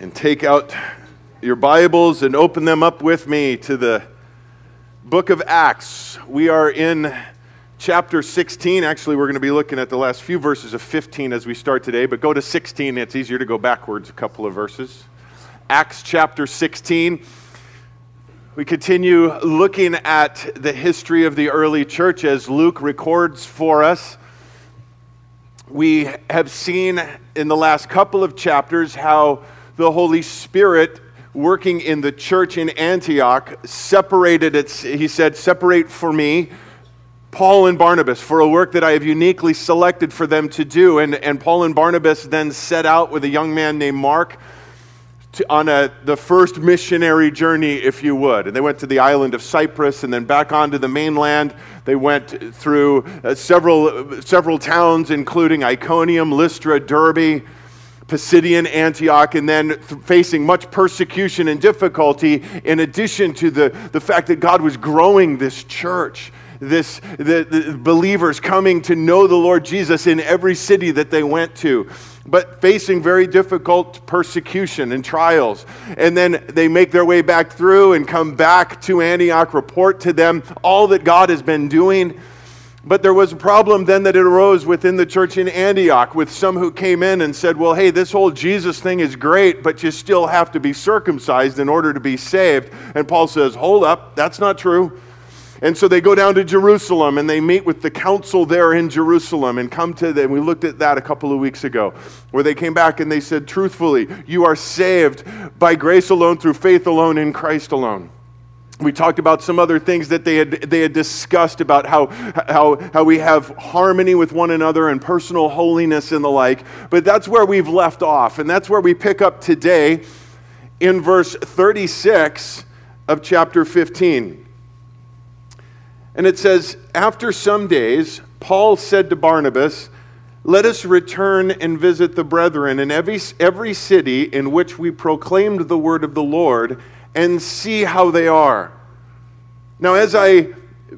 And take out your Bibles and open them up with me to the book of Acts. We are in chapter 16. Actually, we're going to be looking at the last few verses of 15 as we start today, but go to 16. It's easier to go backwards a couple of verses. Acts chapter 16. We continue looking at the history of the early church as Luke records for us. We have seen in the last couple of chapters how the Holy Spirit working in the church in Antioch separated its, he said, separate for me Paul and Barnabas for a work that I have uniquely selected for them to do. And Paul and Barnabas then set out with a young man named Mark on the first missionary journey, if you would. And they went to the island of Cyprus and then back onto the mainland. They went through several towns, including Iconium, Lystra, Derbe, Pisidian Antioch, and then facing much persecution and difficulty, in addition to the fact that God was growing this church, the believers coming to know the Lord Jesus in every city that they went to, but facing very difficult persecution and trials. And then they make their way back through and come back to Antioch, report to them all that God has been doing. But there was a problem then that it arose within the church in Antioch with some who came in and said, well, hey, this whole Jesus thing is great, but you still have to be circumcised in order to be saved. And Paul says, hold up, that's not true. And so they go down to Jerusalem and they meet with the council there in Jerusalem and come to them. We looked at that a couple of weeks ago, where they came back and they said, truthfully, you are saved by grace alone, through faith alone, in Christ alone. We talked about some other things that they had discussed about how we have harmony with one another and personal holiness and the like. But that's where we've left off, and that's where we pick up today in verse 36 of chapter 15. And it says, after some days, Paul said to Barnabas, let us return and visit the brethren in every city in which we proclaimed the word of the Lord, and see how they are. Now, as I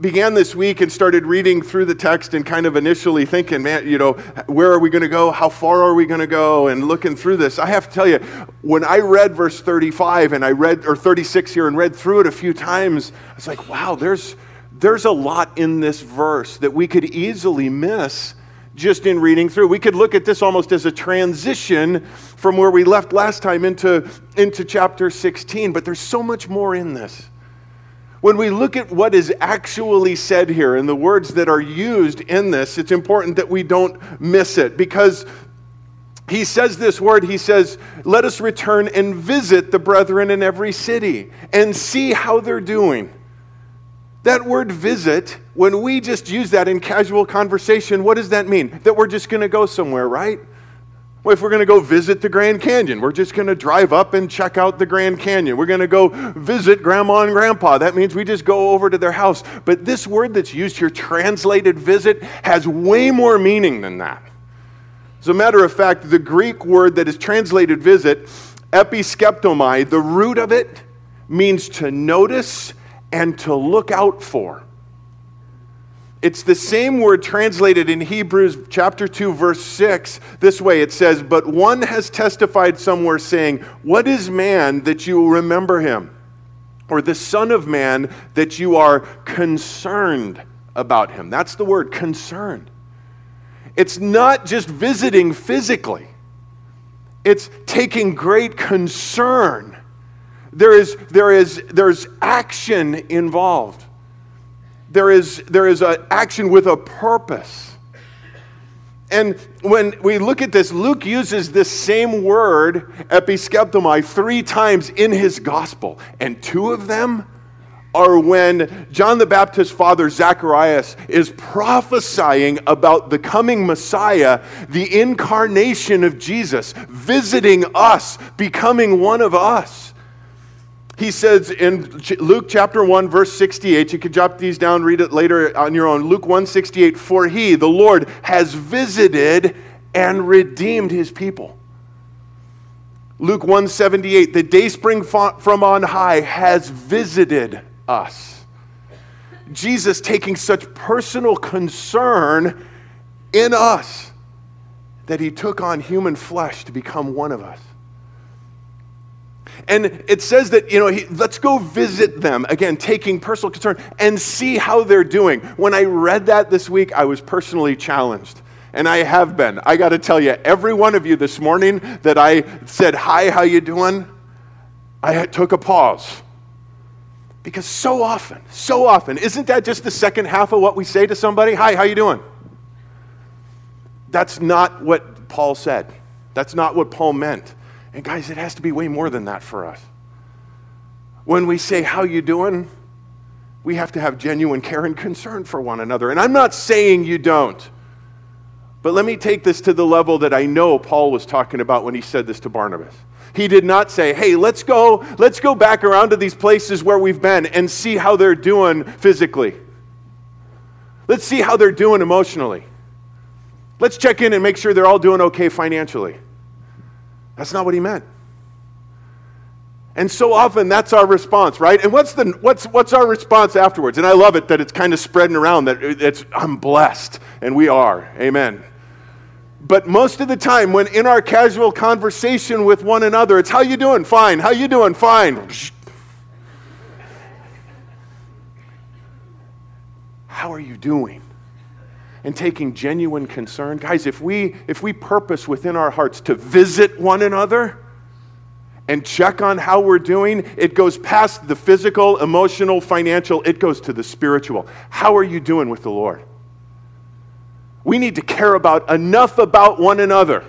began this week and started reading through the text and kind of initially thinking, man, you know, where are we going to go? How far are we going to go? And looking through this, I have to tell you, when I read verse 35 and I read, or 36 here, and read through it a few times, I was like, wow, there's a lot in this verse that we could easily miss just in reading through. We could look at this almost as a transition from where we left last time into chapter 16, but there's so much more in this. When we look at what is actually said here and the words that are used in this, it's important that we don't miss it, because he says this word, he says, let us return and visit the brethren in every city and see how they're doing. That word visit, when we just use that in casual conversation, what does that mean? That we're just going to go somewhere, right? Well, if we're going to go visit the Grand Canyon, we're just going to drive up and check out the Grand Canyon. We're going to go visit Grandma and Grandpa. That means we just go over to their house. But this word that's used here, translated visit, has way more meaning than that. As a matter of fact, the Greek word that is translated visit, episkeptomai, the root of it means to notice and to look out for. It's the same word translated in Hebrews chapter 2, verse 6. This way it says, but one has testified somewhere saying, what is man that you will remember him? Or the Son of Man that you are concerned about him? That's the word, concerned. It's not just visiting physically. It's taking great concern. There's action involved. There is an action with a purpose. And when we look at this, Luke uses this same word, episkeptomai, 3 times in his gospel. And 2 of them are when John the Baptist's father, Zacharias, is prophesying about the coming Messiah, the incarnation of Jesus, visiting us, becoming one of us. He says in Luke chapter 1, verse 68, you can jot these down, read it later on your own. Luke 1:68, for he, the Lord, has visited and redeemed his people. Luke 1:78, the dayspring from on high has visited us. Jesus taking such personal concern in us that he took on human flesh to become one of us. And it says that, let's go visit them, again, taking personal concern, and see how they're doing. When I read that this week, I was personally challenged. And I have been. I got to tell you, every one of you this morning that I said, hi, how you doing? I took a pause. Because so often, isn't that just the second half of what we say to somebody? Hi, how you doing? That's not what Paul said. That's not what Paul meant. And guys, it has to be way more than that for us. When we say, how you doing? We have to have genuine care and concern for one another. And I'm not saying you don't. But let me take this to the level that I know Paul was talking about when he said this to Barnabas. He did not say, hey, let's go back around to these places where we've been and see how they're doing physically. Let's see how they're doing emotionally. Let's check in and make sure they're all doing okay financially. That's not what he meant. And so often that's our response, right? And what's our response afterwards? And I love it that it's kind of spreading around that it's I'm blessed, and we are. Amen. But most of the time when in our casual conversation with one another, it's how you doing? Fine. How you doing? Fine. How are you doing? And taking genuine concern. Guys, if we purpose within our hearts to visit one another and check on how we're doing, it goes past the physical, emotional, financial. It goes to the spiritual. How are you doing with the Lord? We need to care about enough about one another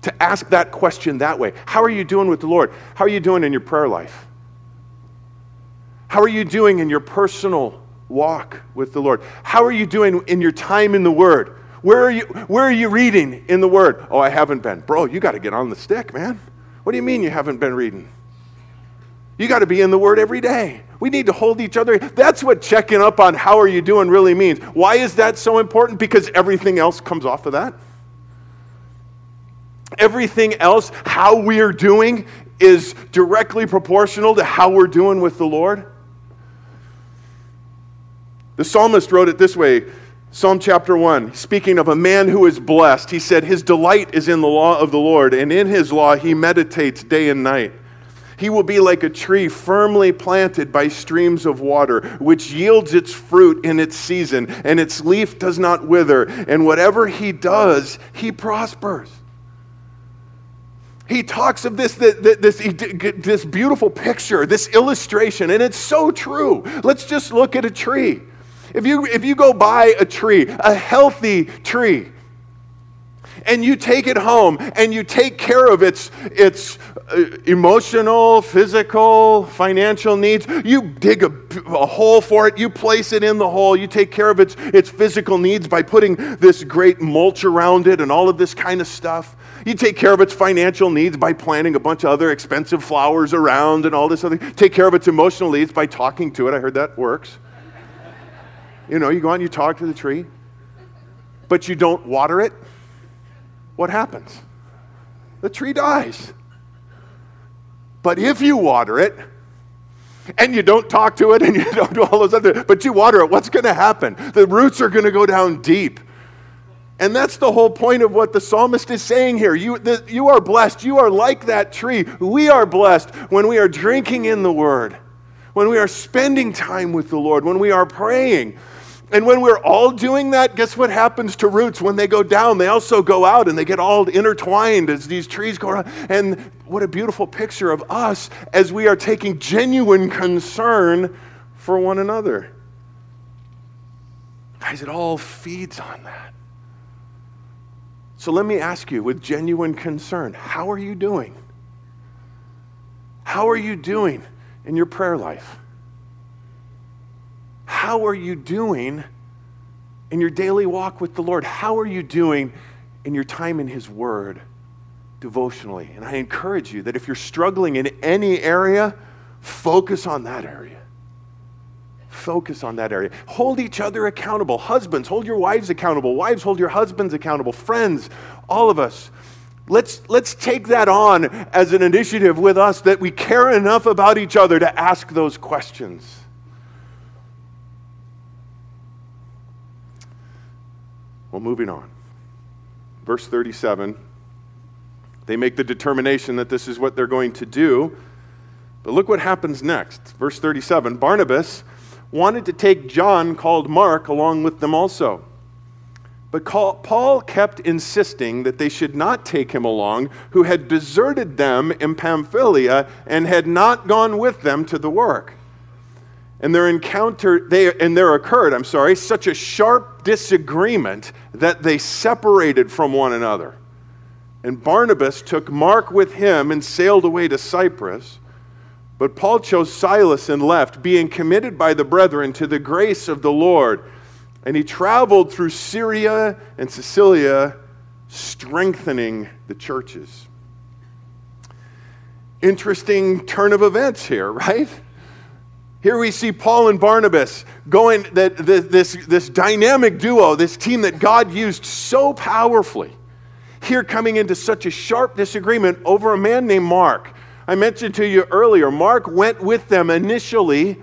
to ask that question that way. How are you doing with the Lord? How are you doing in your prayer life? How are you doing in your personal walk with the Lord? How are you doing in your time in the Word? Where are you reading in the Word? Oh, I haven't been. Bro, you got to get on the stick, man. What do you mean you haven't been reading? You got to be in the Word every day. We need to hold each other. That's what checking up on how are you doing really means. Why is that so important? Because everything else comes off of that. Everything else, how we are doing, is directly proportional to how we're doing with the Lord. The psalmist wrote it this way, Psalm chapter 1, speaking of a man who is blessed. He said, his delight is in the law of the Lord, and in his law he meditates day and night. He will be like a tree firmly planted by streams of water, which yields its fruit in its season, and its leaf does not wither, and whatever he does, he prospers. He talks of this beautiful picture, this illustration, and it's so true. Let's just look at a tree. If you go buy a tree, a healthy tree, and you take it home and you take care of its emotional, physical, financial needs, you dig a hole for it, you place it in the hole, you take care of its physical needs by putting this great mulch around it and all of this kind of stuff. You take care of its financial needs by planting a bunch of other expensive flowers around and all this other. Take care of its emotional needs by talking to it. I heard that works. You go out and you talk to the tree, but you don't water it. What happens? The tree dies. But if you water it, and you don't talk to it, and you don't do all those other, but you water it, what's going to happen? The roots are going to go down deep. And that's the whole point of what the psalmist is saying here. You are blessed. You are like that tree. We are blessed when we are drinking in the Word, when we are spending time with the Lord, when we are praying. And when we're all doing that, guess what happens to roots? When they go down, they also go out and they get all intertwined as these trees go around. And what a beautiful picture of us as we are taking genuine concern for one another. Guys, it all feeds on that. So let me ask you with genuine concern, how are you doing? How are you doing in your prayer life? How are you doing in your daily walk with the Lord? How are you doing in your time in His Word devotionally? And I encourage you that if you're struggling in any area, focus on that area. Focus on that area. Hold each other accountable. Husbands, hold your wives accountable. Wives, hold your husbands accountable. Friends, all of us. Let's take that on as an initiative with us that we care enough about each other to ask those questions. Well, moving on. Verse 37, they make the determination that this is what they're going to do. But look what happens next. Verse 37, Barnabas wanted to take John, called Mark, along with them also. But Paul kept insisting that they should not take him along, who had deserted them in Pamphylia and had not gone with them to the work. And there occurred such a sharp disagreement that they separated from one another. And Barnabas took Mark with him and sailed away to Cyprus. But Paul chose Silas and left, being committed by the brethren to the grace of the Lord. And he traveled through Syria and Sicilia, strengthening the churches. Interesting turn of events here, right? Here we see Paul and Barnabas going, this dynamic duo, this team that God used so powerfully, here coming into such a sharp disagreement over a man named Mark. I mentioned to you earlier, Mark went with them initially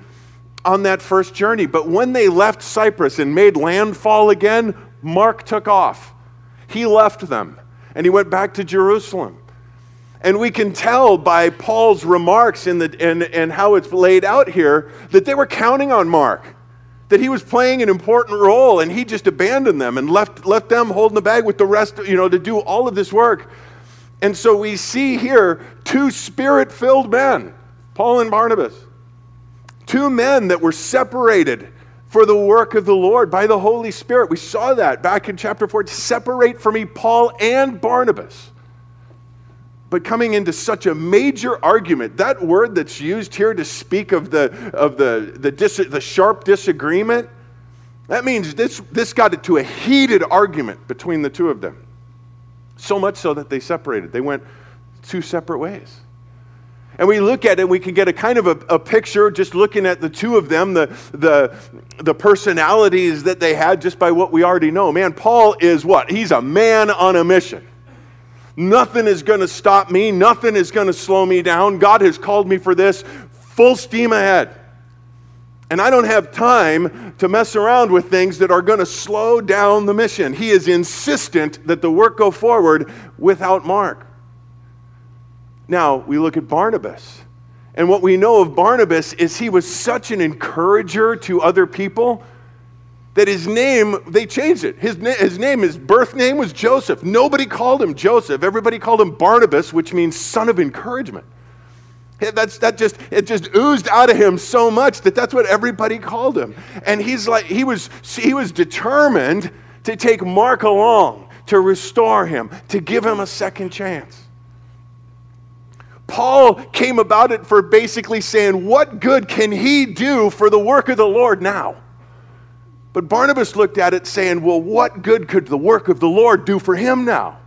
on that first journey, but when they left Cyprus and made landfall again, Mark took off. He left them, and he went back to Jerusalem. And we can tell by Paul's remarks and how it's laid out here that they were counting on Mark, that he was playing an important role, and he just abandoned them and left them holding the bag with the rest, to do all of this work. And so we see here two spirit-filled men, Paul and Barnabas, two men that were separated for the work of the Lord by the Holy Spirit. We saw that back in chapter 4, separate from me Paul and Barnabas. But coming into such a major argument, that word that's used here to speak of the sharp disagreement, that means this got into a heated argument between the two of them. So much so that they separated. They went two separate ways. And we look at it, we can get a kind of a picture just looking at the two of them, the personalities that they had just by what we already know. Man, Paul is what? He's a man on a mission. Nothing is going to stop me. Nothing is going to slow me down. God has called me for this. Full steam ahead. And I don't have time to mess around with things that are going to slow down the mission. He is insistent that the work go forward without Mark. Now, we look at Barnabas. And what we know of Barnabas is he was such an encourager to other people that his name, they changed it. His birth name was Joseph. Nobody called him Joseph. Everybody called him Barnabas, which means son of encouragement. It just oozed out of him so much that's what everybody called him. And he was determined to take Mark along, to restore him, to give him a second chance. Paul came about it for basically saying, what good can he do for the work of the Lord now? But Barnabas looked at it saying, well, what good could the work of the Lord do for him now?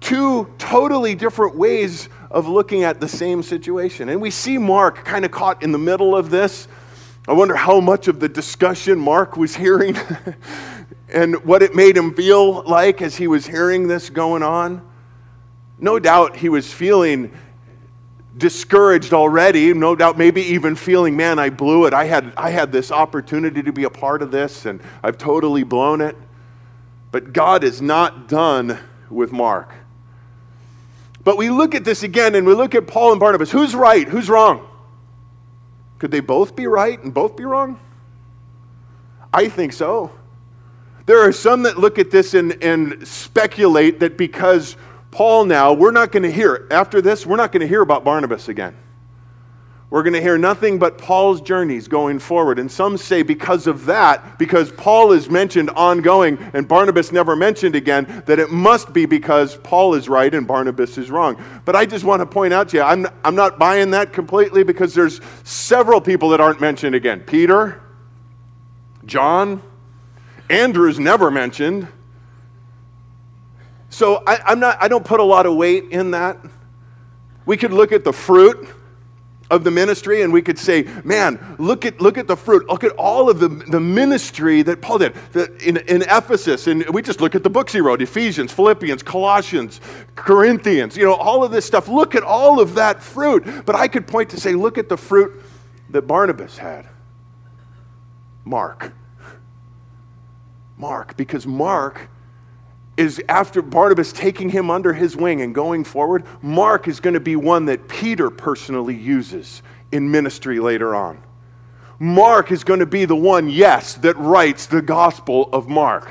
Two totally different ways of looking at the same situation. And we see Mark kind of caught in the middle of this. I wonder how much of the discussion Mark was hearing and what it made him feel like as he was hearing this going on. No doubt he was feeling discouraged already, no doubt, maybe even feeling, man, I blew it. I had this opportunity to be a part of this, and I've totally blown it. But God is not done with Mark. But we look at this again, and we look at Paul and Barnabas. Who's right? Who's wrong? Could they both be right and both be wrong? I think so. There are some that look at this and speculate that because Paul now, we're not going to hear, after this, we're not going to hear about Barnabas again. We're going to hear nothing but Paul's journeys going forward. And some say because of that, because Paul is mentioned ongoing and Barnabas never mentioned again, that it must be because Paul is right and Barnabas is wrong. But I just want to point out to you, I'm not buying that completely because there's several people that aren't mentioned again. Peter, John, Andrew's never mentioned. So I don't put a lot of weight in that. We could look at the fruit of the ministry and we could say, man, look at the fruit. Look at all of the ministry that Paul did in Ephesus. And we just look at the books he wrote, Ephesians, Philippians, Colossians, Corinthians, all of this stuff. Look at all of that fruit. But I could point to say, look at the fruit that Barnabas had. Mark. Because Mark is after Barnabas taking him under his wing and going forward, Mark is going to be one that Peter personally uses in ministry later on. Mark is going to be the one, yes, that writes the Gospel of Mark.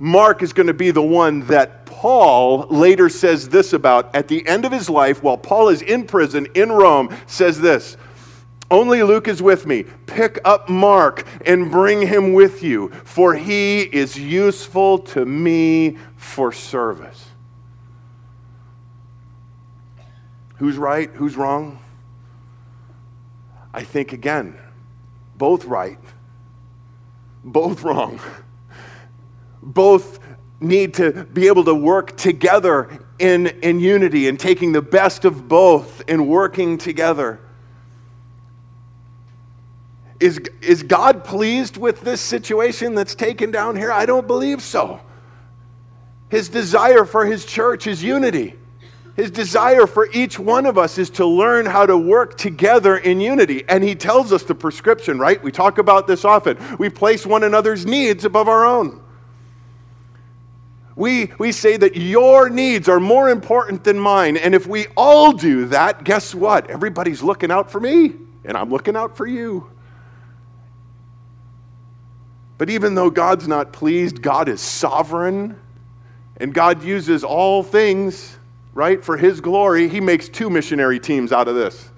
Mark is going to be the one that Paul later says this about at the end of his life, while Paul is in prison in Rome, says this, "Only Luke is with me. Pick up Mark and bring him with you, for he is useful to me for service." Who's right? Who's wrong? I think, again, both right, both wrong. Both need to be able to work together in unity and taking the best of both and working together. Is God pleased with this situation that's taken down here? I don't believe so. His desire for his church is unity. His desire for each one of us is to learn how to work together in unity. And he tells us the prescription, right? We talk about this often. We place one another's needs above our own. We say that your needs are more important than mine. And if we all do that, guess what? Everybody's looking out for me, and I'm looking out for you. But even though God's not pleased, God is sovereign, and God uses all things, right, for his glory. He makes two missionary teams out of this.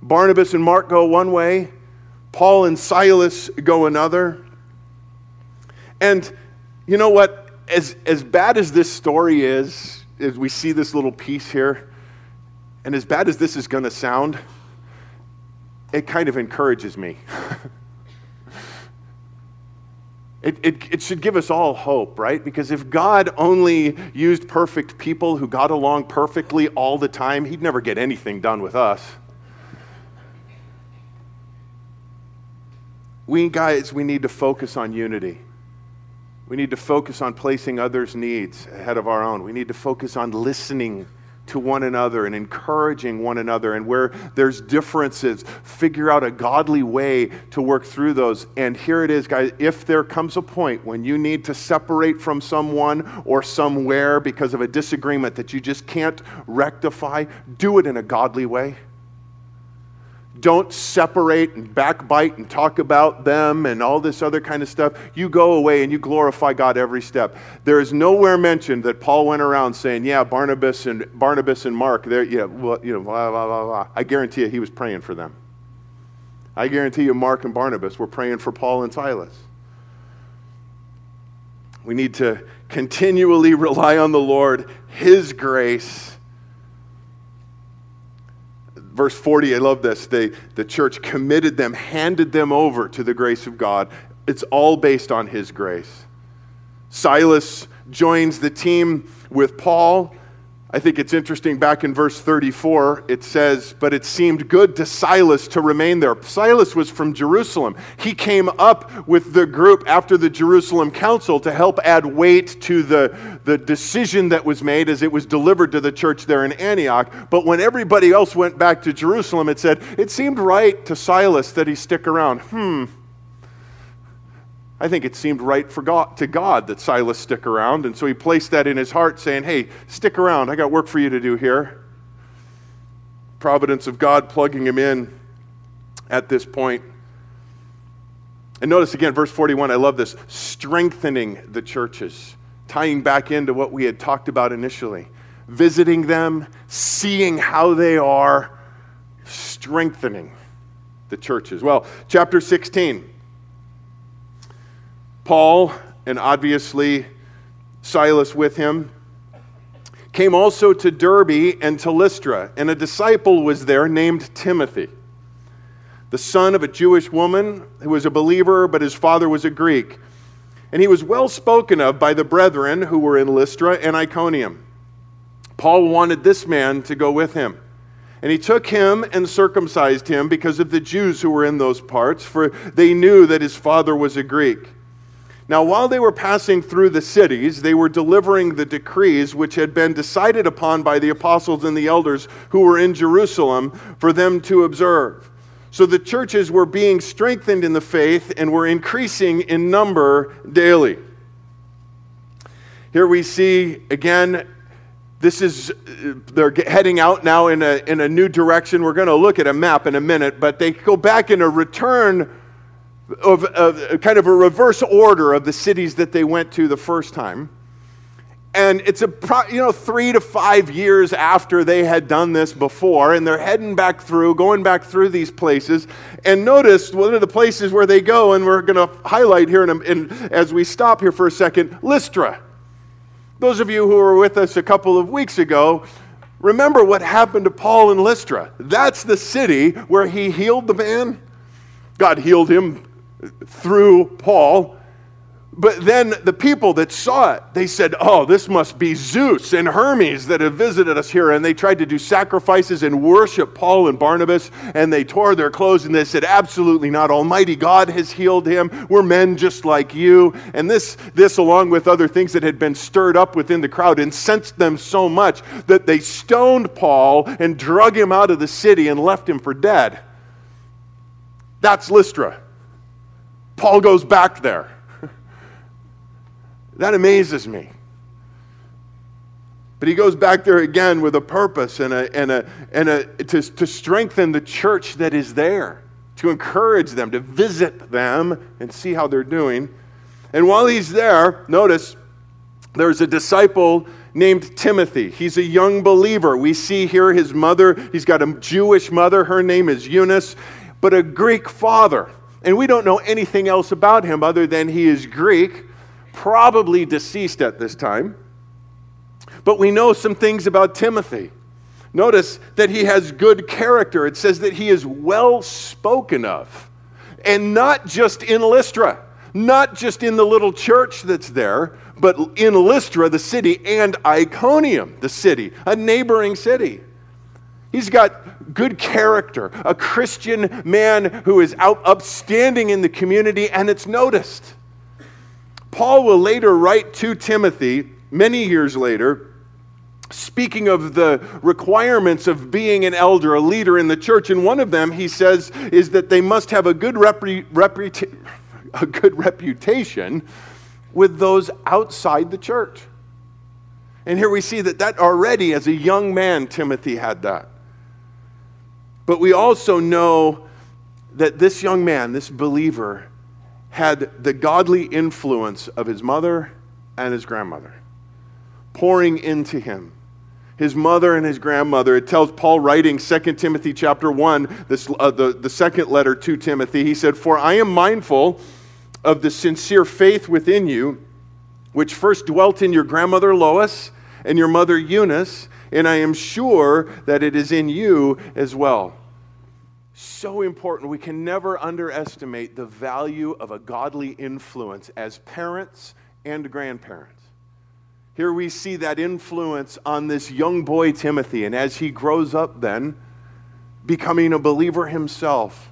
Barnabas and Mark go one way. Paul and Silas go another. And you know what? As bad as this story is, as we see this little piece here, and as bad as this is going to sound, it kind of encourages me. It should give us all hope, right? Because if God only used perfect people who got along perfectly all the time, he'd never get anything done with us. We need to focus on unity. We need to focus on placing others' needs ahead of our own. We need to focus on listening to one another and encouraging one another. And where there's differences, figure out a godly way to work through those. And here it is, guys. If there comes a point when you need to separate from someone or somewhere because of a disagreement that you just can't rectify, do it in a godly way. Don't separate and backbite and talk about them and all this other kind of stuff. You go away and you glorify God every step. There is nowhere mentioned that Paul went around saying, "Yeah, Barnabas and Mark, blah, blah, blah, blah." I guarantee you he was praying for them. I guarantee you Mark and Barnabas were praying for Paul and Silas. We need to continually rely on the Lord, his grace. Verse 40, I love this. The church committed them, handed them over to the grace of God. It's all based on his grace. Silas joins the team with Paul. I think it's interesting, back in verse 34, it says, "But it seemed good to Silas to remain there." Silas was from Jerusalem. He came up with the group after the Jerusalem council to help add weight to the decision that was made as it was delivered to the church there in Antioch. But when everybody else went back to Jerusalem, it said, it seemed right to Silas that he stick around. I think it seemed right to God that Silas stick around, and so he placed that in his heart, saying, "Hey, stick around. I got work for you to do here." Providence of God plugging him in at this point. And notice again, verse 41, I love this, strengthening the churches, tying back into what we had talked about initially, visiting them, seeing how they are, strengthening the churches. Well, chapter 16, Paul, and obviously Silas with him, came also to Derbe and to Lystra, and a disciple was there named Timothy, the son of a Jewish woman who was a believer, but his father was a Greek. And he was well spoken of by the brethren who were in Lystra and Iconium. Paul wanted this man to go with him. And he took him and circumcised him because of the Jews who were in those parts, for they knew that his father was a Greek. Now, while they were passing through the cities, they were delivering the decrees which had been decided upon by the apostles and the elders who were in Jerusalem for them to observe. So the churches were being strengthened in the faith and were increasing in number daily. Here we see, again, this is, they're heading out now in a new direction. We're going to look at a map in a minute, but they go back in a return of kind of a reverse order of the cities that they went to the first time. And it's, 3 to 5 years after they had done this before, and they're heading back through, going back through these places. And notice one of the places where they go, and we're going to highlight here as we stop here for a second, Lystra. Those of you who were with us a couple of weeks ago, remember what happened to Paul in Lystra. That's the city where he healed the man. God healed him through Paul. But then the people that saw it, they said, oh, this must be Zeus and Hermes that have visited us here. And they tried to do sacrifices and worship Paul and Barnabas, and they tore their clothes and they said, absolutely not. Almighty God has healed him. We're men just like you. And this, along with other things that had been stirred up within the crowd, incensed them so much that they stoned Paul and drug him out of the city and left him for dead. That's Lystra. Paul goes back there. That amazes me. But he goes back there again with a purpose and to strengthen the church that is there, to encourage them, to visit them and see how they're doing. And while he's there, notice there's a disciple named Timothy. He's a young believer. We see here his mother. He's got a Jewish mother. Her name is Eunice, but a Greek father. And we don't know anything else about him other than he is Greek. Probably deceased at this time, but we know some things about Timothy. Notice that he has good character. It says that he is well spoken of, and not just in Lystra, not just in the little church that's there, but in Lystra, the city, and Iconium, the city, a neighboring city. He's got good character, a Christian man who is upstanding in the community, and it's noticed. Paul will later write to Timothy, many years later, speaking of the requirements of being an elder, a leader in the church, and one of them, he says, is that they must have a good reputation with those outside the church. And here we see that already, as a young man, Timothy had that. But we also know that this young man, this believer, had the godly influence of his mother and his grandmother pouring into him. His mother and his grandmother, it tells Paul writing 2 Timothy chapter 1, the second letter to Timothy, he said, "For I am mindful of the sincere faith within you, which first dwelt in your grandmother Lois and your mother Eunice, and I am sure that it is in you as well." So important. We can never underestimate the value of a godly influence as parents and grandparents. Here we see that influence on this young boy Timothy, and as he grows up then, becoming a believer himself.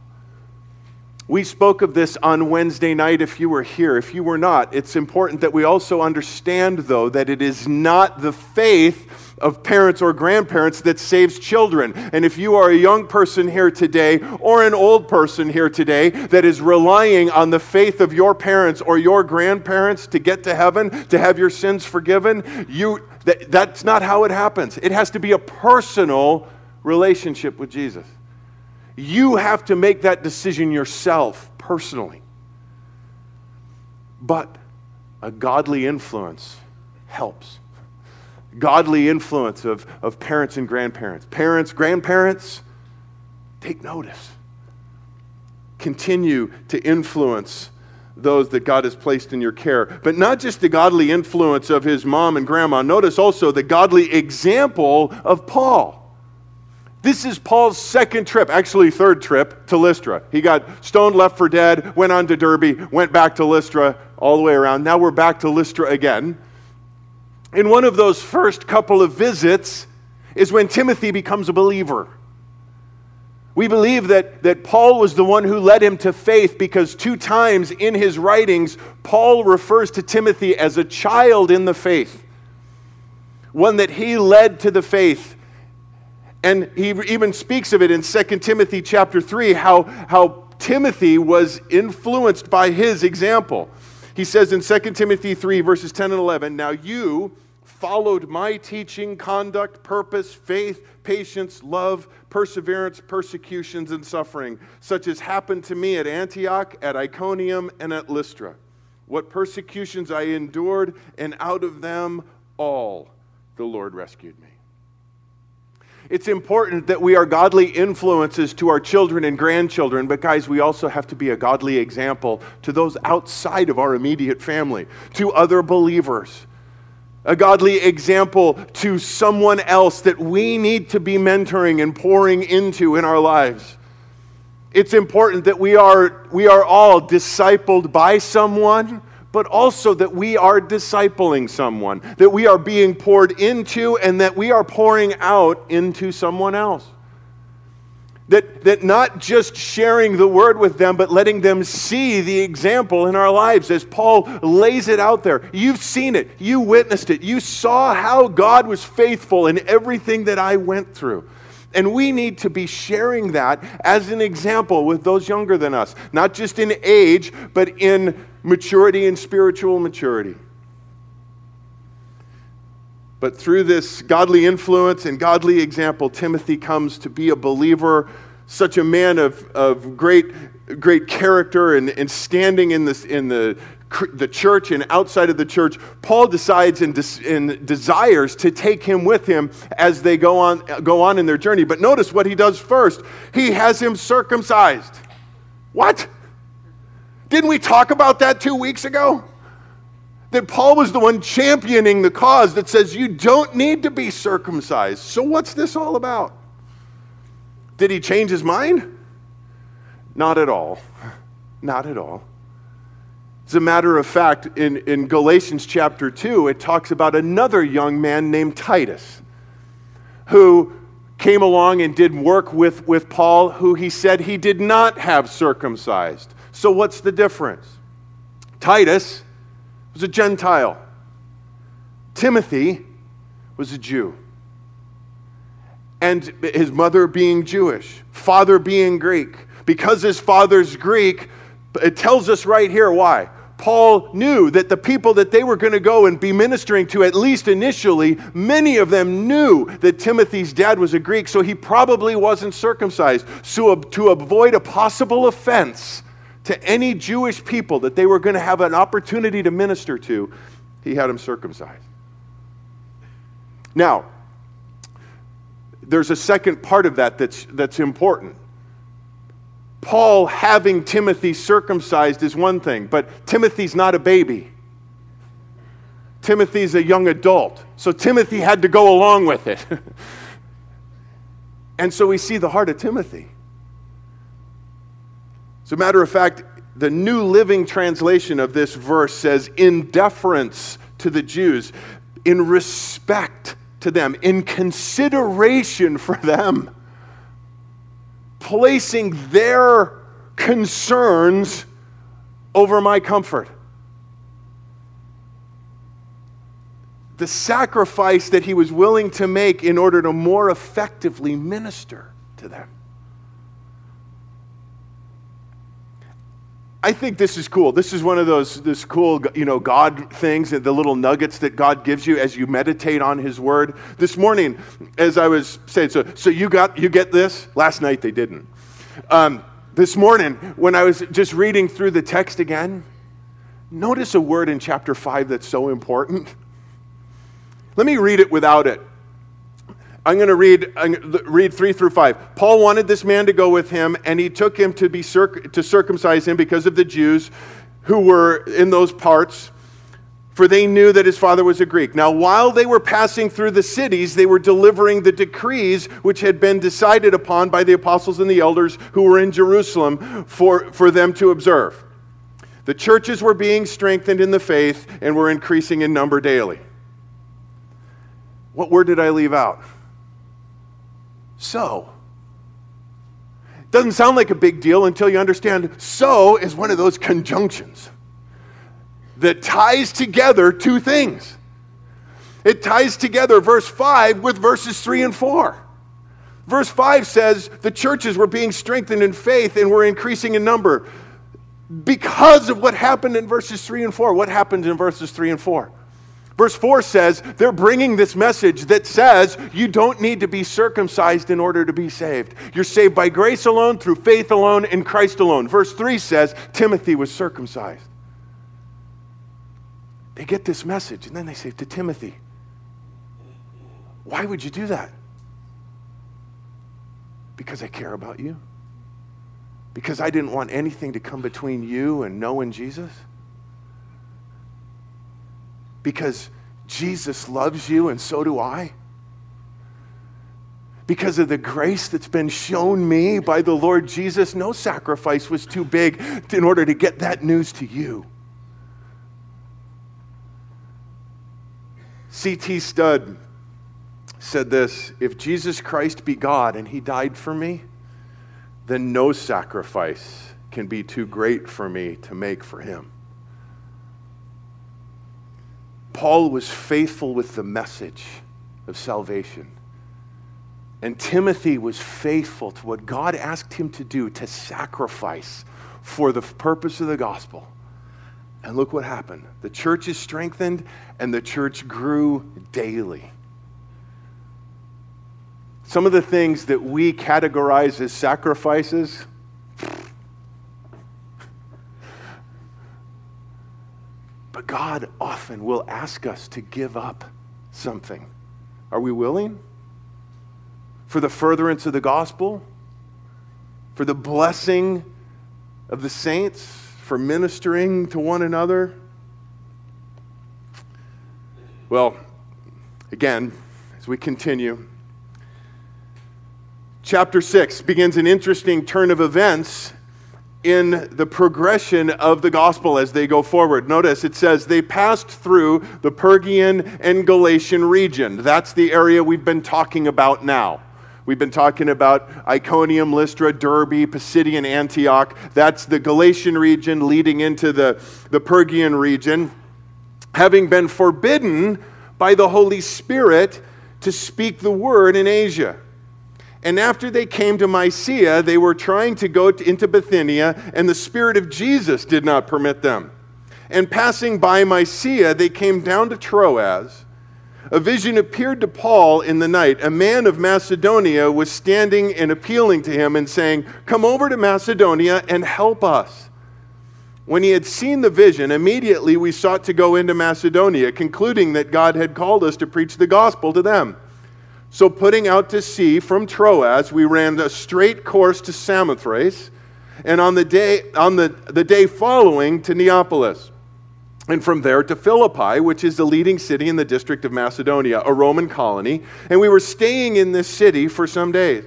We spoke of this on Wednesday night if you were here. If you were not, it's important that we also understand, though, that it is not the faith of parents or grandparents that saves children. And if you are a young person here today or an old person here today that is relying on the faith of your parents or your grandparents to get to heaven, to have your sins forgiven, that's not how it happens. It has to be a personal relationship with Jesus. You have to make that decision yourself personally. But a godly influence helps. Godly influence of parents and grandparents. Parents, grandparents, take notice. Continue to influence those that God has placed in your care. But not just the godly influence of his mom and grandma. Notice also the godly example of Paul. This is Paul's second trip, actually third trip, to Lystra. He got stoned, left for dead, went on to Derbe, went back to Lystra, all the way around. Now we're back to Lystra again. In one of those first couple of visits is when Timothy becomes a believer. We believe that Paul was the one who led him to faith, because 2 times in his writings, Paul refers to Timothy as a child in the faith, one that he led to the faith. And he even speaks of it in 2 Timothy chapter 3, how Timothy was influenced by his example. He says in 2 Timothy 3, verses 10 and 11, "Now you followed my teaching, conduct, purpose, faith, patience, love, perseverance, persecutions, and suffering, such as happened to me at Antioch, at Iconium, and at Lystra. What persecutions I endured, and out of them all the Lord rescued me." It's important that we are godly influences to our children and grandchildren, but guys, we also have to be a godly example to those outside of our immediate family, to other believers. A godly example to someone else that we need to be mentoring and pouring into in our lives. It's important that we are all discipled by someone, but also that we are discipling someone, that we are being poured into and that we are pouring out into someone else. That not just sharing the word with them, but letting them see the example in our lives as Paul lays it out there. You've seen it. You witnessed it. You saw how God was faithful in everything that I went through. And we need to be sharing that as an example with those younger than us, not just in age, but in maturity and spiritual maturity. But through this godly influence and godly example, Timothy comes to be a believer, such a man of great character and standing in the church and outside of the church. Paul decides and desires to take him with him as they go on in their journey. But notice what he does first. He has him circumcised. What? Didn't we talk about that 2 weeks ago? That Paul was the one championing the cause that says you don't need to be circumcised. So what's this all about? Did he change his mind? Not at all. Not at all. As a matter of fact, in Galatians chapter 2, it talks about another young man named Titus who came along and did work with Paul, who he said he did not have circumcised. So what's the difference? Titus was a Gentile. Timothy was a Jew. And his mother being Jewish, father being Greek. Because his father's Greek, it tells us right here why. Paul knew that the people that they were going to go and be ministering to, at least initially, many of them knew that Timothy's dad was a Greek, so he probably wasn't circumcised. So to avoid a possible offense to any Jewish people that they were going to have an opportunity to minister to, he had them circumcised. Now, there's a second part of that that's important. Paul having Timothy circumcised is one thing, but Timothy's not a baby. Timothy's a young adult, so Timothy had to go along with it. And so we see the heart of Timothy. As a matter of fact, the New Living Translation of this verse says, in deference to the Jews, in respect to them, in consideration for them, placing their concerns over my comfort. The sacrifice that he was willing to make in order to more effectively minister to them. I think this is cool. This is one of those cool, God things and the little nuggets that God gives you as you meditate on His Word. This morning, as I was saying, so you get this. Last night they didn't. This morning, when I was just reading through the text again, notice a word in chapter 5 that's so important. Let me read it without it. I'm going to read 3 through 5. Paul wanted this man to go with him, and he took him to circumcise him because of the Jews who were in those parts, for they knew that his father was a Greek. Now, while they were passing through the cities, they were delivering the decrees which had been decided upon by the apostles and the elders who were in Jerusalem for them to observe. The churches were being strengthened in the faith and were increasing in number daily. What word did I leave out? So. Doesn't sound like a big deal until you understand so is one of those conjunctions that ties together two things. It ties together verse 5 with verses 3 and 4. Verse 5 says the churches were being strengthened in faith and were increasing in number. because of what happened in verses 3 and 4. What happened in verses 3 and 4? Verse 4 says they're bringing this message that says you don't need to be circumcised in order to be saved. You're saved by grace alone, through faith alone, in Christ alone. Verse 3 says Timothy was circumcised. They get this message, and then they say to Timothy, why would you do that? Because I care about you. Because I didn't want anything to come between you and knowing Jesus. Because Jesus loves you and so do I. Because of the grace that's been shown me by the Lord Jesus, no sacrifice was too big in order to get that news to you. C.T. Studd said this, if Jesus Christ be God and he died for me, then no sacrifice can be too great for me to make for him. Paul was faithful with the message of salvation. And Timothy was faithful to what God asked him to do, to sacrifice for the purpose of the gospel. And look what happened. The church is strengthened and the church grew daily. Some of the things that we categorize as sacrifices, but God often will ask us to give up something. Are we willing? For the furtherance of the gospel? For the blessing of the saints? For ministering to one another? Well, again, as we continue, Chapter 6 begins an interesting turn of events in the progression of the gospel as they go forward. Notice it says they passed through the Phrygian and Galatian region. That's the area we've been talking about now. We've been talking about Iconium, Lystra, Derbe, Pisidian Antioch. That's the Galatian region leading into the Phrygian region, having been forbidden by the Holy Spirit to speak the word in Asia. And after they came to Mysia, they were trying to go into Bithynia, and the Spirit of Jesus did not permit them. And passing by Mysia, they came down to Troas. A vision appeared to Paul in the night. A man of Macedonia was standing and appealing to him and saying, "Come over to Macedonia and help us." When he had seen the vision, immediately we sought to go into Macedonia, concluding that God had called us to preach the gospel to them. So putting out to sea from Troas, we ran a straight course to Samothrace, and on the day following to Neapolis, and from there to Philippi, which is the leading city in the district of Macedonia, a Roman colony, and we were staying in this city for some days.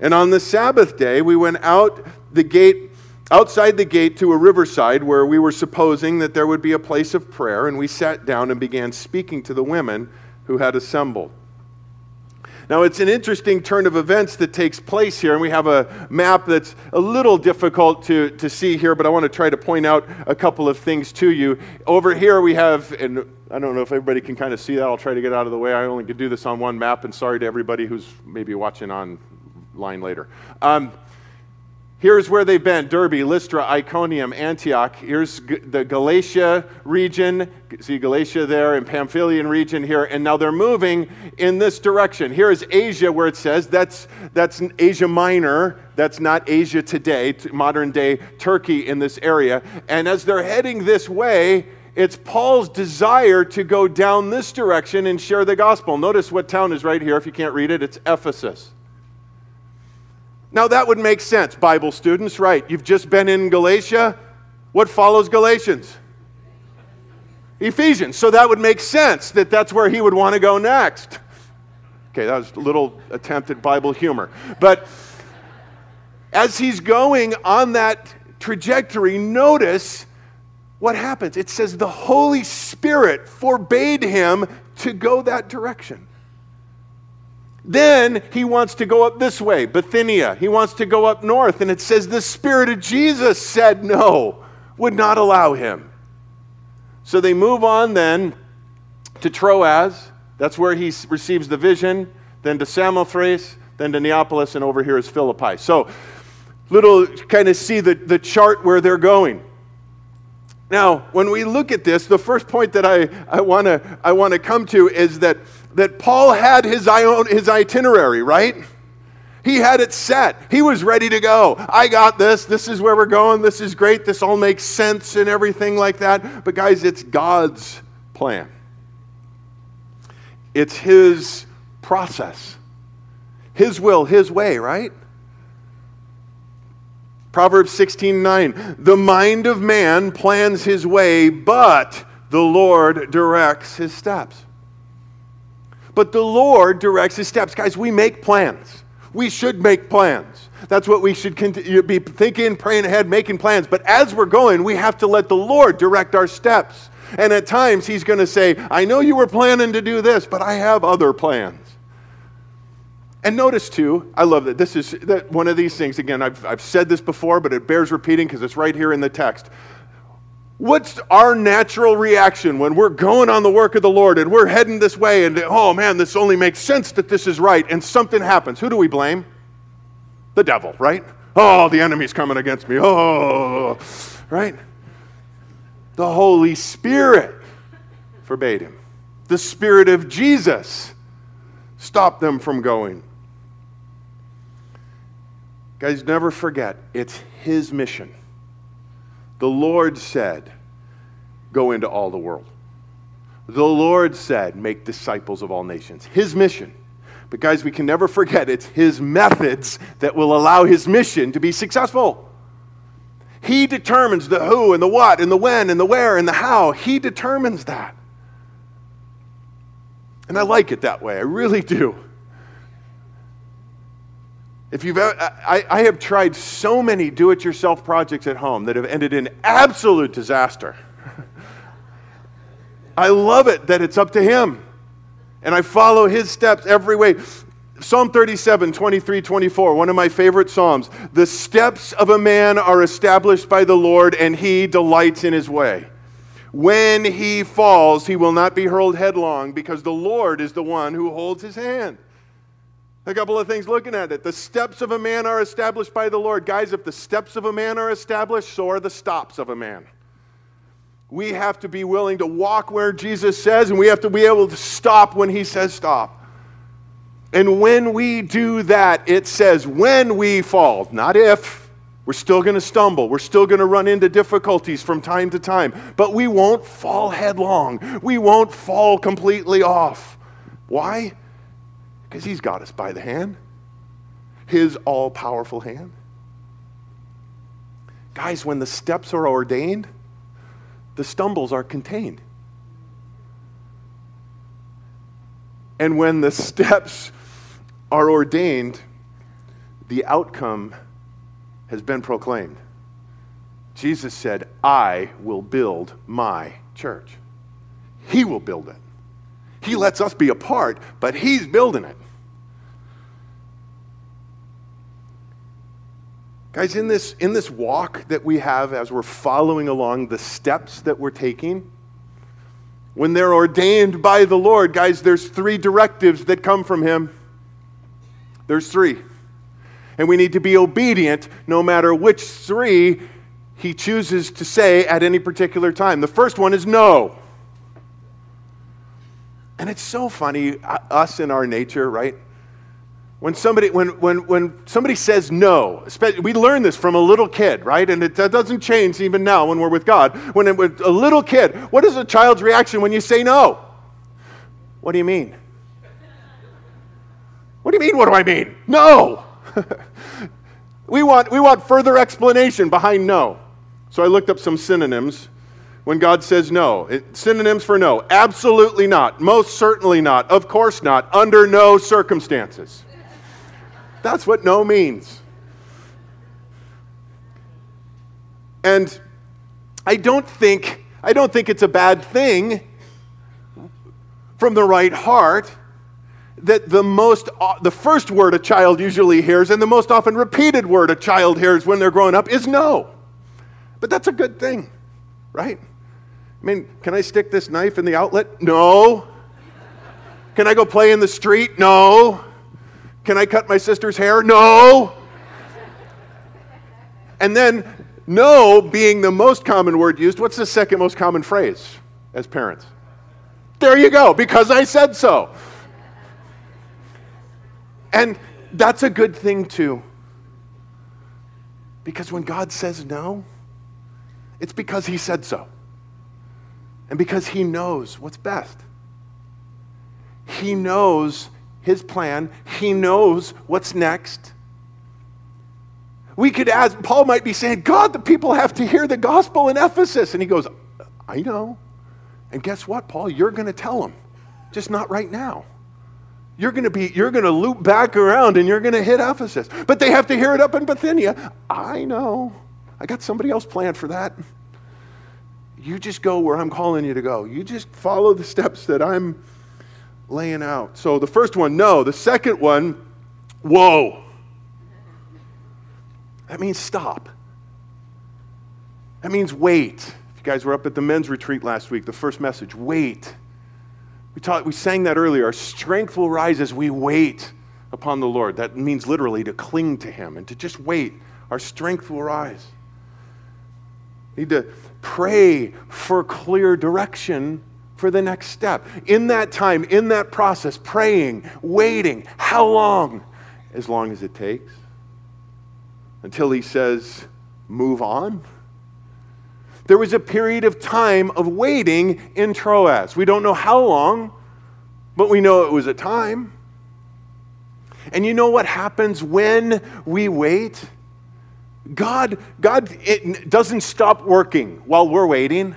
And on the Sabbath day, we went outside the gate to a riverside where we were supposing that there would be a place of prayer, and we sat down and began speaking to the women who had assembled. Now, it's an interesting turn of events that takes place here, and we have a map that's a little difficult to see here, but I want to try to point out a couple of things to you. Over here we have, and I don't know if everybody can kind of see that. I'll try to get out of the way. I only could do this on one map, and sorry to everybody who's maybe watching online later. Here's where they've been, Derbe, Lystra, Iconium, Antioch. Here's the Galatia region. See Galatia there, and Pamphylian region here. And now they're moving in this direction. Here is Asia where it says that's Asia Minor. That's not Asia today, modern day Turkey in this area. And as they're heading this way, it's Paul's desire to go down this direction and share the gospel. Notice what town is right here. If you can't read it, it's Ephesus. Now that would make sense, Bible students, right? You've just been in Galatia. What follows Galatians? Ephesians. So that would make sense that that's where he would want to go next. Okay, that was a little attempt at Bible humor. But as he's going on that trajectory, notice what happens. It says the Holy Spirit forbade him to go that direction. Then he wants to go up this way, Bithynia. He wants to go up north, and it says the Spirit of Jesus said no, would not allow him. So they move on then to Troas. That's where he receives the vision, then to Samothrace, then to Neapolis, and over here is Philippi. So little kind of see the chart where they're going. Now, when we look at this, the first point that I want to come to is that Paul had his itinerary, right? He had it set. He was ready to go. I got this. This is where we're going. This is great. This all makes sense and everything like that. But guys, it's God's plan. It's His process. His will, His way, right? Proverbs 16:9, the mind of man plans his way, but the Lord directs his steps. But the Lord directs his steps. Guys, we make plans. We should make plans. That's what we should be thinking, praying ahead, making plans. But as we're going, we have to let the Lord direct our steps. And at times, He's going to say, I know you were planning to do this, but I have other plans. And notice too, I love that this is that one of these things, again, I've said this before, but it bears repeating because it's right here in the text. What's our natural reaction when we're going on the work of the Lord and we're heading this way and, oh man, this only makes sense that this is right, and something happens? Who do we blame? The devil, right? Oh, the enemy's coming against me. Oh, right? The Holy Spirit forbade him. The Spirit of Jesus stopped them from going. Guys, never forget, it's His mission. The Lord said, go into all the world. The Lord said, make disciples of all nations. His mission. But guys, we can never forget, it's His methods that will allow His mission to be successful. He determines the who and the what and the when and the where and the how. He determines that. And I like it that way. I really do. If you've, I have tried so many do-it-yourself projects at home that have ended in absolute disaster. I love it that it's up to Him. And I follow His steps every way. Psalm 37, 23, 24, one of my favorite Psalms. The steps of a man are established by the Lord, and He delights in his way. When he falls, he will not be hurled headlong, because the Lord is the one who holds his hand. A couple of things looking at it. The steps of a man are established by the Lord. Guys, if the steps of a man are established, so are the stops of a man. We have to be willing to walk where Jesus says, and we have to be able to stop when He says stop. And when we do that, it says when we fall, not if. We're still going to stumble. We're still going to run into difficulties from time to time. But we won't fall headlong. We won't fall completely off. Why? Because He's got us by the hand. His all-powerful hand. Guys, when the steps are ordained, the stumbles are contained. And when the steps are ordained, the outcome has been proclaimed. Jesus said, I will build my church. He will build it. He lets us be a part, but He's building it. Guys, in this walk that we have as we're following along the steps that we're taking, when they're ordained by the Lord, guys, there's three directives that come from Him. There's three. And we need to be obedient no matter which three He chooses to say at any particular time. The first one is no. And it's so funny, us in our nature, right? When somebody says no, we learn this from a little kid, right? And that doesn't change even now when we're with God. When a little kid, what is a child's reaction when you say no? What do you mean? What do you mean, what do I mean? No! We want further explanation behind no. So I looked up some synonyms when God says no. Synonyms for no. Absolutely not. Most certainly not. Of course not. Under no circumstances. That's what no means. And I don't think it's a bad thing from the right heart that the first word a child usually hears and the most often repeated word a child hears when they're growing up is no. But that's a good thing, right? I mean, can I stick this knife in the outlet? No. Can I go play in the street? No. Can I cut my sister's hair? No. And then no being the most common word used, what's the second most common phrase as parents? There you go, because I said so. And that's a good thing too. Because when God says no, it's because he said so. And because he knows what's best. He knows his plan. He knows what's next. We could ask, Paul might be saying, God, the people have to hear the gospel in Ephesus. And he goes, I know. And guess what, Paul? You're going to tell them. Just not right now. You're going to loop back around and you're going to hit Ephesus. But they have to hear it up in Bithynia. I know. I got somebody else planned for that. You just go where I'm calling you to go. You just follow the steps that I'm laying out. So the first one, no. The second one, whoa. That means stop. That means wait. If you guys were up at the men's retreat last week, the first message, wait. We sang that earlier. Our strength will rise as we wait upon the Lord. That means literally to cling to him and to just wait. Our strength will rise. We need to pray for clear direction for the next step. In that time, in that process, praying, waiting, how long as it takes, until he says, move on. There was a period of time of waiting in Troas. We don't know how long, but we know it was a time. And you know what happens when we wait? God doesn't stop working while we're waiting.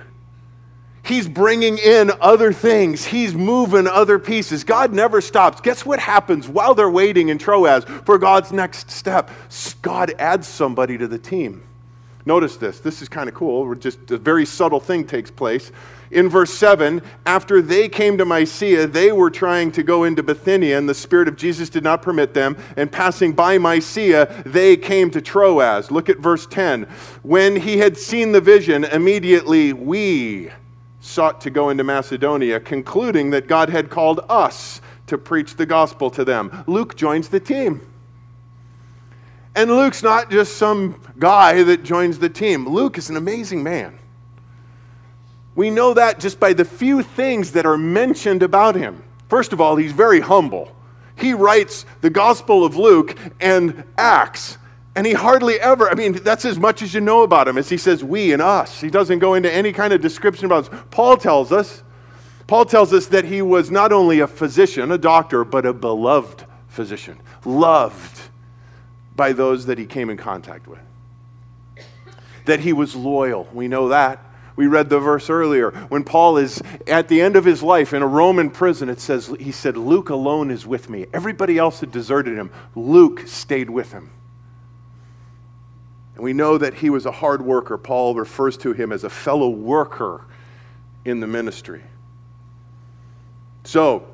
He's bringing in other things. He's moving other pieces. God never stops. Guess what happens while they're waiting in Troas for God's next step? God adds somebody to the team. Notice this. This is kind of cool. Just a very subtle thing takes place. In verse 7, after they came to Mysia, they were trying to go into Bithynia, and the Spirit of Jesus did not permit them. And passing by Mysia, they came to Troas. Look at verse 10. When he had seen the vision, immediately we sought to go into Macedonia, concluding that God had called us to preach the gospel to them. Luke joins the team. And Luke's not just some guy that joins the team. Luke is an amazing man. We know that just by the few things that are mentioned about him. First of all, he's very humble. He writes the Gospel of Luke and Acts. And he hardly ever, that's as much as you know about him, as he says we and us. He doesn't go into any kind of description about us. Paul tells us that he was not only a physician, a doctor, but a beloved physician, loved by those that he came in contact with. That he was loyal. We know that. We read the verse earlier. When Paul is at the end of his life in a Roman prison, it says, he said, Luke alone is with me. Everybody else had deserted him. Luke stayed with him. And we know that he was a hard worker. Paul refers to him as a fellow worker in the ministry. So,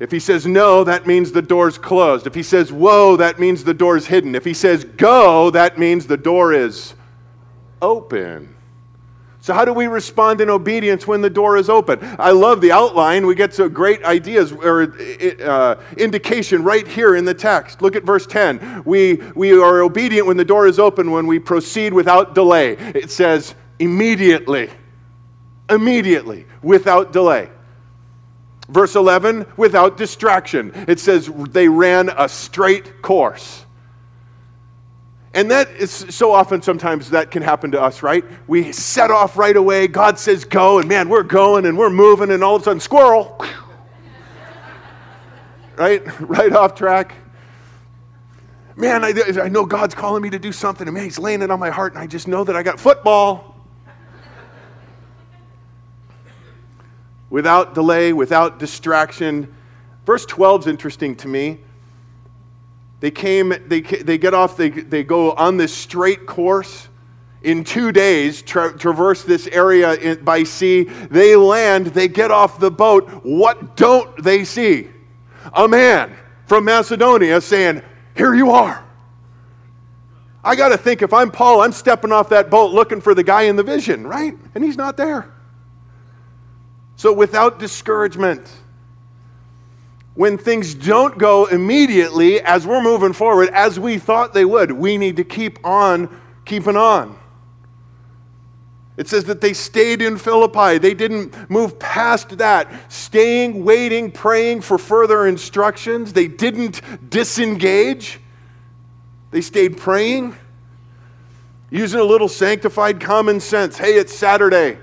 if he says no, that means the door's closed. If he says whoa, that means the door's hidden. If he says go, that means the door is open. So how do we respond in obedience when the door is open? I love the outline. We get some great ideas or indication right here in the text. Look at verse 10. We are obedient when the door is open, when we proceed without delay. It says immediately. Immediately, without delay. Verse 11, without distraction. It says they ran a straight course. And that is so often, sometimes that can happen to us, right? We set off right away. God says go, and man, we're going and we're moving, and all of a sudden, squirrel. Right? Right off track. Man, I know God's calling me to do something, and man, he's laying it on my heart, and I just know that I got football. Without delay, without distraction. Verse 12 is interesting to me. They go on this straight course. In 2 days, traverse this area by sea. They land, they get off the boat. What don't they see? A man from Macedonia saying, here you are. I got to think, if I'm Paul, I'm stepping off that boat looking for the guy in the vision, right? And he's not there. So without discouragement. when things don't go immediately as we're moving forward as we thought they would, we need to keep on keeping on. It says that they stayed in Philippi. They didn't move past that. Staying, waiting, praying for further instructions. They didn't disengage. They stayed praying, using a little sanctified common sense. Hey, it's Saturday.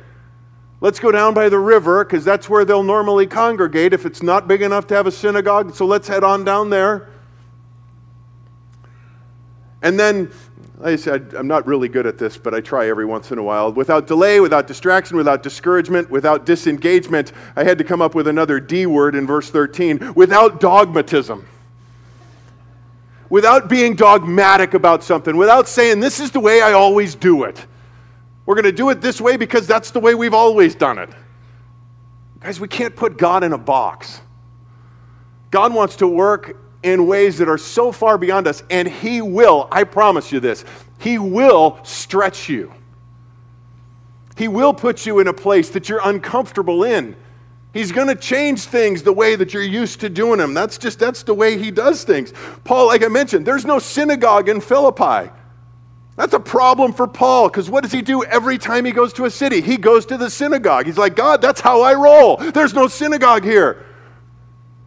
Let's go down by the river because that's where they'll normally congregate if it's not big enough to have a synagogue. So let's head on down there. And then, like I said, I'm not really good at this, but I try every once in a while. Without delay, without distraction, without discouragement, without disengagement. I had to come up with another D word in verse 13. Without dogmatism. Without being dogmatic about something. Without saying, this is the way I always do it. We're going to do it this way because that's the way we've always done it. Guys, we can't put God in a box. God wants to work in ways that are so far beyond us, and He will, I promise you this, He will stretch you. He will put you in a place that you're uncomfortable in. He's going to change things the way that you're used to doing them. That's the way He does things. Paul, like I mentioned, there's no synagogue in Philippi. That's a problem for Paul, because what does he do every time he goes to a city? He goes to the synagogue. He's like, God, that's how I roll. There's no synagogue here.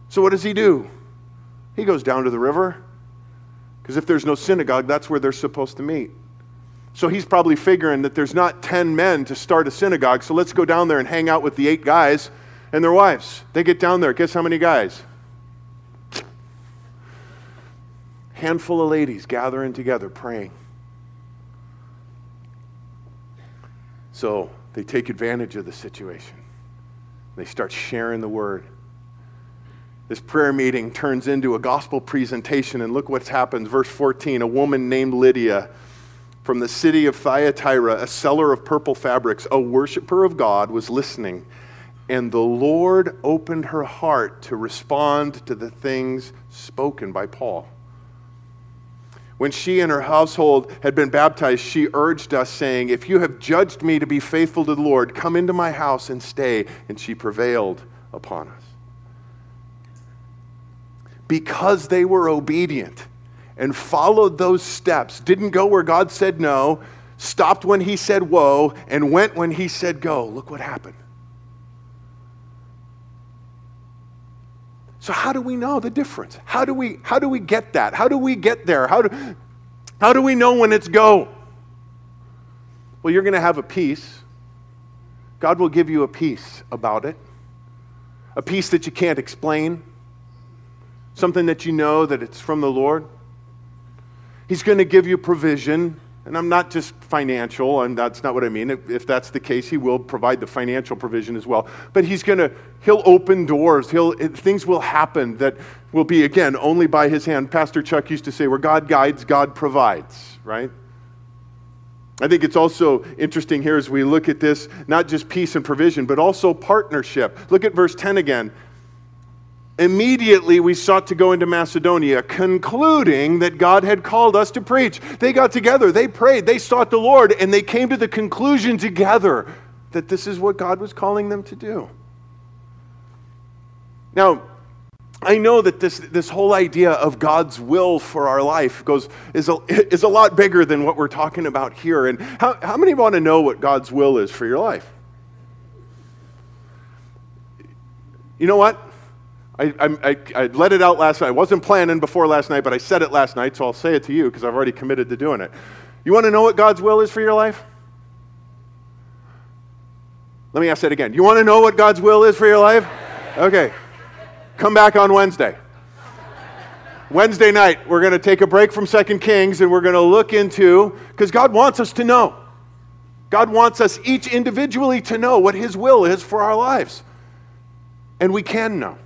So what does he do? He goes down to the river, because if there's no synagogue, that's where they're supposed to meet. So he's probably figuring that there's not 10 men to start a synagogue, so let's go down there and hang out with the 8 guys and their wives. They get down there. Guess how many guys? Handful of ladies gathering together, praying. So they take advantage of the situation. They start sharing the word. This prayer meeting turns into a gospel presentation, and look what happens. Verse 14, a woman named Lydia from the city of Thyatira, a seller of purple fabrics, a worshiper of God, was listening, and the Lord opened her heart to respond to the things spoken by Paul. When she and her household had been baptized, she urged us, saying, if you have judged me to be faithful to the Lord, come into my house and stay. And she prevailed upon us. Because they were obedient and followed those steps, didn't go where God said no, stopped when He said whoa, and went when He said go. Look what happened. So how do we know the difference? How do we get that? How do we get there? How do we know when it's go? Well, you're going to have a peace. God will give you a peace about it, a peace that you can't explain. Something that you know that it's from the Lord. He's going to give you provision, and I'm not just financial, and that's not what I mean. If that's the case, He will provide the financial provision as well. But He'll open doors. Things will happen that will be, again, only by His hand. Pastor Chuck used to say, where God guides, God provides, right? I think it's also interesting here as we look at this, not just peace and provision, but also partnership. Look at verse 10 again. Immediately we sought to go into Macedonia, concluding that God had called us to preach. They got together, they prayed, they sought the Lord, and they came to the conclusion together that this is what God was calling them to do. Now, I know that this whole idea of God's will for our life is a lot bigger than what we're talking about here. And how many want to know what God's will is for your life? You know what? I let it out last night. I wasn't planning before last night, but I said it last night, so I'll say it to you because I've already committed to doing it. You want to know what God's will is for your life? Let me ask that again. You want to know what God's will is for your life? Okay. Come back on Wednesday. Wednesday night, we're going to take a break from 2 Kings, and we're going to look into, because God wants us to know. God wants us each individually to know what His will is for our lives. And we can know.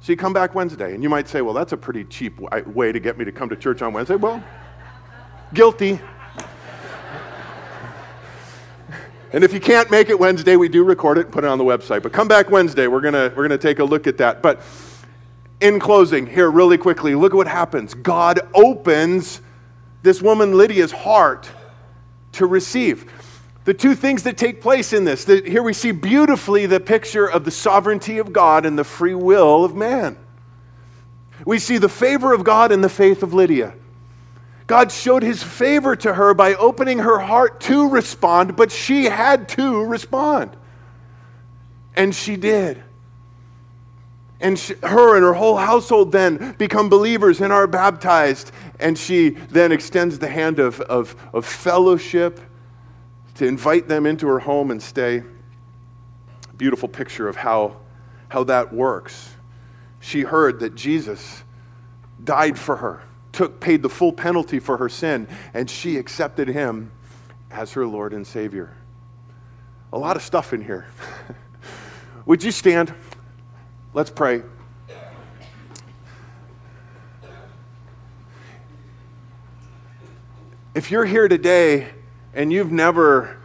So you come back Wednesday, and you might say, well, that's a pretty cheap way to get me to come to church on Wednesday. Well, guilty. And if you can't make it Wednesday, we do record it and put it on the website. But come back Wednesday. We're gonna take a look at that. But in closing here really quickly, look at what happens. God opens this woman Lydia's heart to receive. The two things that take place in this, here we see beautifully the picture of the sovereignty of God and the free will of man. We see the favor of God in the faith of Lydia. God showed his favor to her by opening her heart to respond, but she had to respond. And she did. And her and her whole household then become believers and are baptized. And she then extends the hand of fellowship to invite them into her home and stay. Beautiful picture of how that works. She heard that Jesus died for her, paid the full penalty for her sin, and she accepted him as her Lord and Savior. A lot of stuff in here. Would you stand? Let's pray. If you're here today and you've never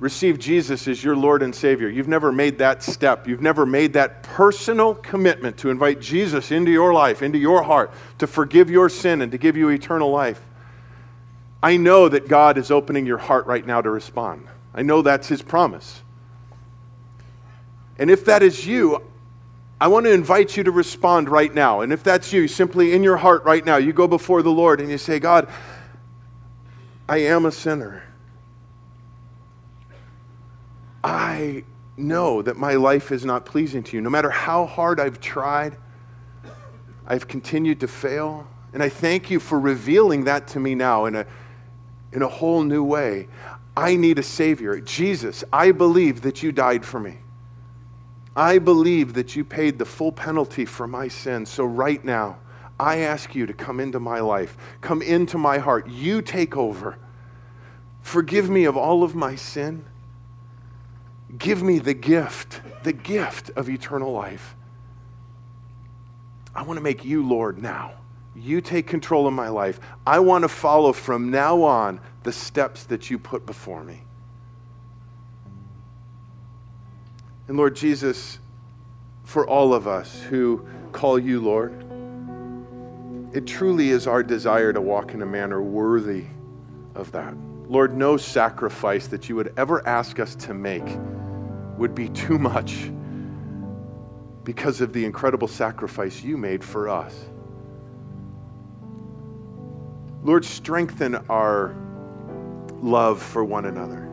received Jesus as your Lord and Savior, you've never made that step, you've never made that personal commitment to invite Jesus into your life, into your heart, to forgive your sin and to give you eternal life, I know that God is opening your heart right now to respond. I know that's his promise. And if that is you, I want to invite you to respond right now. And if that's you, simply in your heart right now, you go before the Lord and you say, God, I am a sinner. I know that my life is not pleasing to you. No matter how hard I've tried, I've continued to fail. And I thank you for revealing that to me now in a whole new way. I need a Savior. Jesus, I believe that you died for me. I believe that you paid the full penalty for my sin. So right now, I ask you to come into my life. Come into my heart. You take over. Forgive me of all of my sin. Give me the gift of eternal life. I want to make you Lord now. You take control of my life. I want to follow from now on the steps that you put before me. And Lord Jesus, for all of us who call you Lord, it truly is our desire to walk in a manner worthy of that. Lord, no sacrifice that you would ever ask us to make would be too much because of the incredible sacrifice you made for us. Lord, strengthen our love for one another,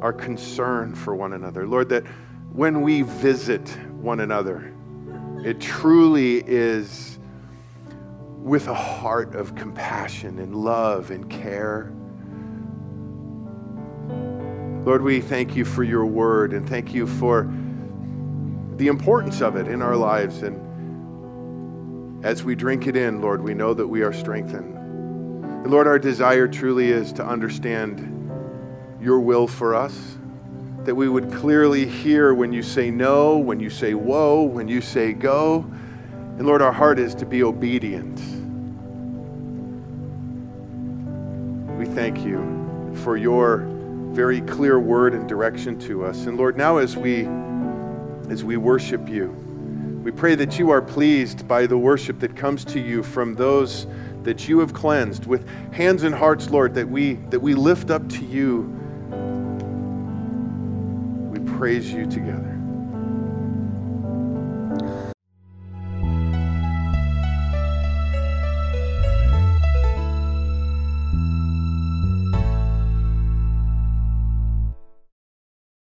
our concern for one another. Lord, that when we visit one another, it truly is with a heart of compassion and love and care. Lord, we thank you for your word and thank you for the importance of it in our lives. And as we drink it in, Lord, we know that we are strengthened. And Lord, our desire truly is to understand your will for us, that we would clearly hear when you say no, when you say woe, when you say go. And Lord, our heart is to be obedient. We thank you for your very clear word and direction to us. And Lord, now as we worship you, we pray that you are pleased by the worship that comes to you from those that you have cleansed with hands and hearts, Lord, that we lift up to you. We praise you together.